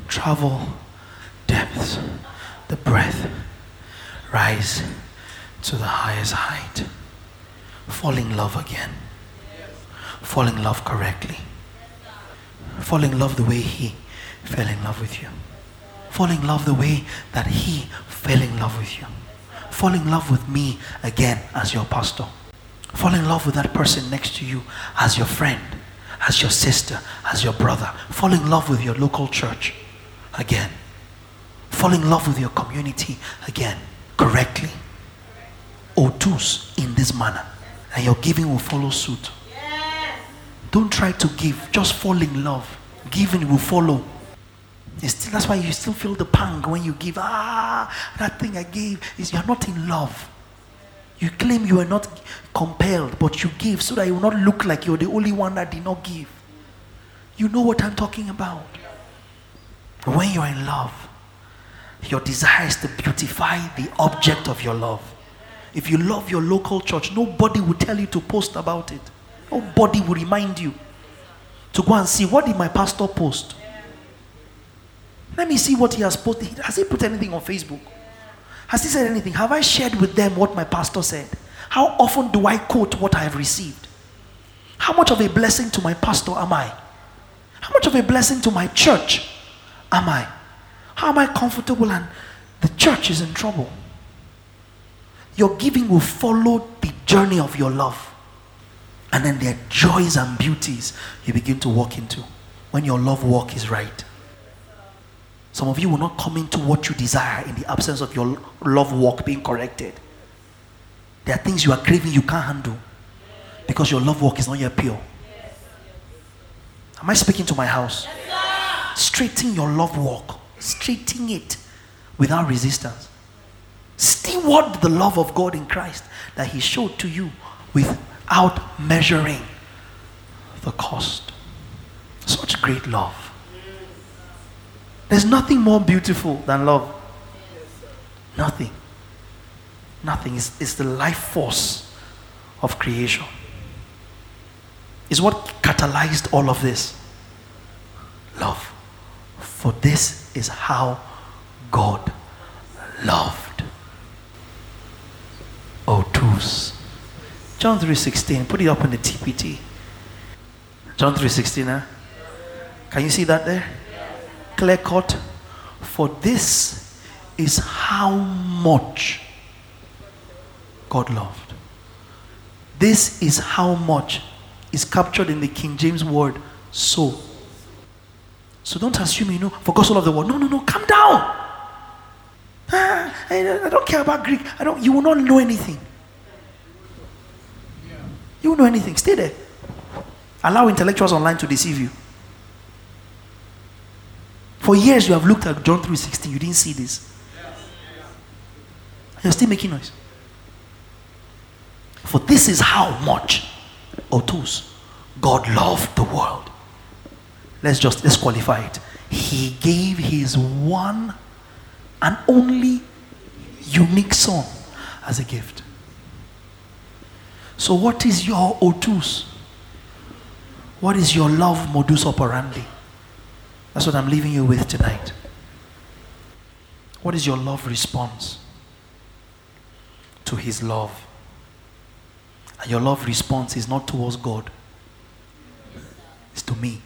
travel depths, the breadth, rise to the highest height, fall in love again, fall in love correctly, fall in love the way he fell in love with you, fall in love the way that he fell in love with you, fall in love with me again as your pastor, fall in love with that person next to you as your friend, as your sister, as your brother. Fall in love with your local church again. Fall in love with your community again. Correctly. Houtōs in this manner. And your giving will follow suit. Yes. Don't try to give. Just fall in love. Giving will follow. That's why you still feel the pang when you give. That thing I gave. You're not in love. You claim you are not compelled, but you give so that you will not look like you're the only one that did not give. You know what I'm talking about. When you're in love, your desire is to beautify the object of your love. If you love your local church, nobody will tell you to post about it. Nobody will remind you to go and see, what did my pastor post? Let me see what he has posted. Has he put anything on Facebook? Has he said anything? Have I shared with them what my pastor said? How often do I quote what I have received? How much of a blessing to my pastor am I? How much of a blessing to my church am I? How am I comfortable and the church is in trouble? Your giving will follow the journey of your love. And then there are joys and beauties you begin to walk into when your love walk is right. Some of you will not come into what you desire in the absence of your love walk being corrected. There are things you are craving you can't handle. because your love walk is not yet pure. Am I speaking to my house? Yes, straighten your love walk. Straighten it without resistance. Steward the love of God in Christ that He showed to you without measuring the cost. Such great love. There's nothing more beautiful than love. Nothing. Nothing. It's the life force of creation. It's what catalyzed all of this. Love. For this is how God loved. Houtōs. John 3:16. Put it up on the TPT. John 3:16. Huh? Can you see that there? Clear cut. For this is how much God loved. This is how much is captured in the King James word so. So don't assume you know for God so loved the world. No. Calm down. I don't care about Greek. You will not know anything. You will know anything. Stay there. Allow intellectuals online to deceive you. For years you have looked at John 3:16. You didn't see this. You're still making noise. For this is how much, houtōs, God loved the world. Let's qualify it. He gave His one and only unique Son as a gift. So what is your houtōs? What is your love modus operandi? That's what I'm leaving you with tonight. What is your love response to His love? And your love response is not towards God. It's to me.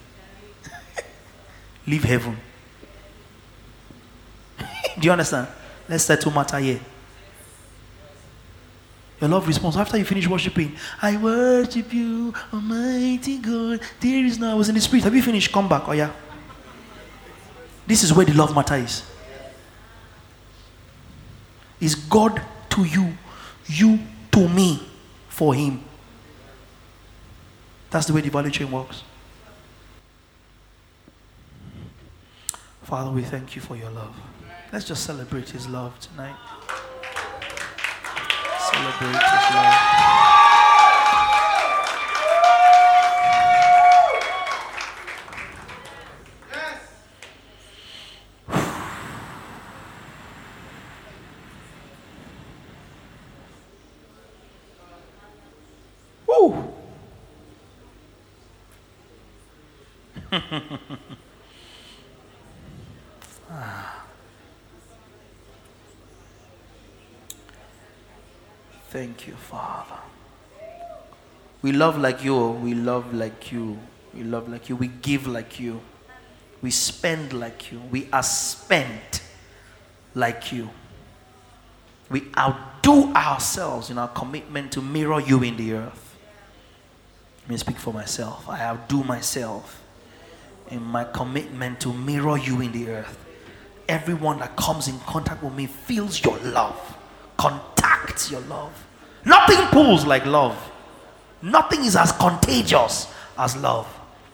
Leave heaven. Do you understand? Let's settle matter here. Your love response, after you finish worshiping, I worship you, Almighty God. There is no, I was in the Spirit. Have you finished? Come back. Oh yeah. This is where the love matter is. Is God to you, you to me, for Him. That's the way the value chain works. Father, we thank You for Your love. Let's just celebrate His love tonight. Celebrate His love. Thank You, Father. We love like You. We love like You. We love like You. We give like You. We spend like You. We are spent like You. We outdo ourselves in our commitment to mirror You in the earth. Let me speak for myself. I outdo myself in my commitment to mirror You in the earth. Everyone that comes in contact with me feels Your love, contacts Your love. Nothing pulls like love. Nothing is as contagious as love.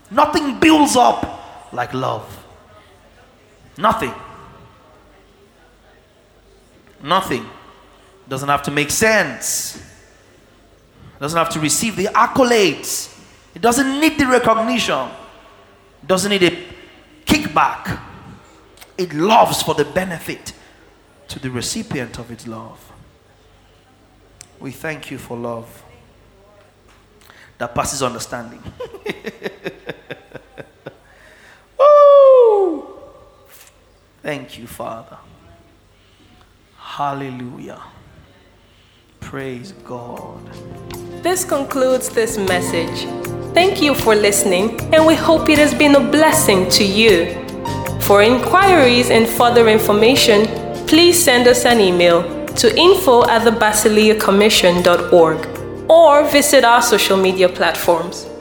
Nothing builds up like love. Nothing. Doesn't have to make sense. Doesn't have to receive the accolades. It doesn't need the recognition. Doesn't need a kickback. It loves for the benefit to the recipient of its love. We thank You for love that passes understanding. Woo! Thank You, Father. Hallelujah. Praise God. This concludes this message. Thank you for listening, and we hope it has been a blessing to you. For inquiries and further information, please send us an email to info@thebasileiacommission.org or visit our social media platforms.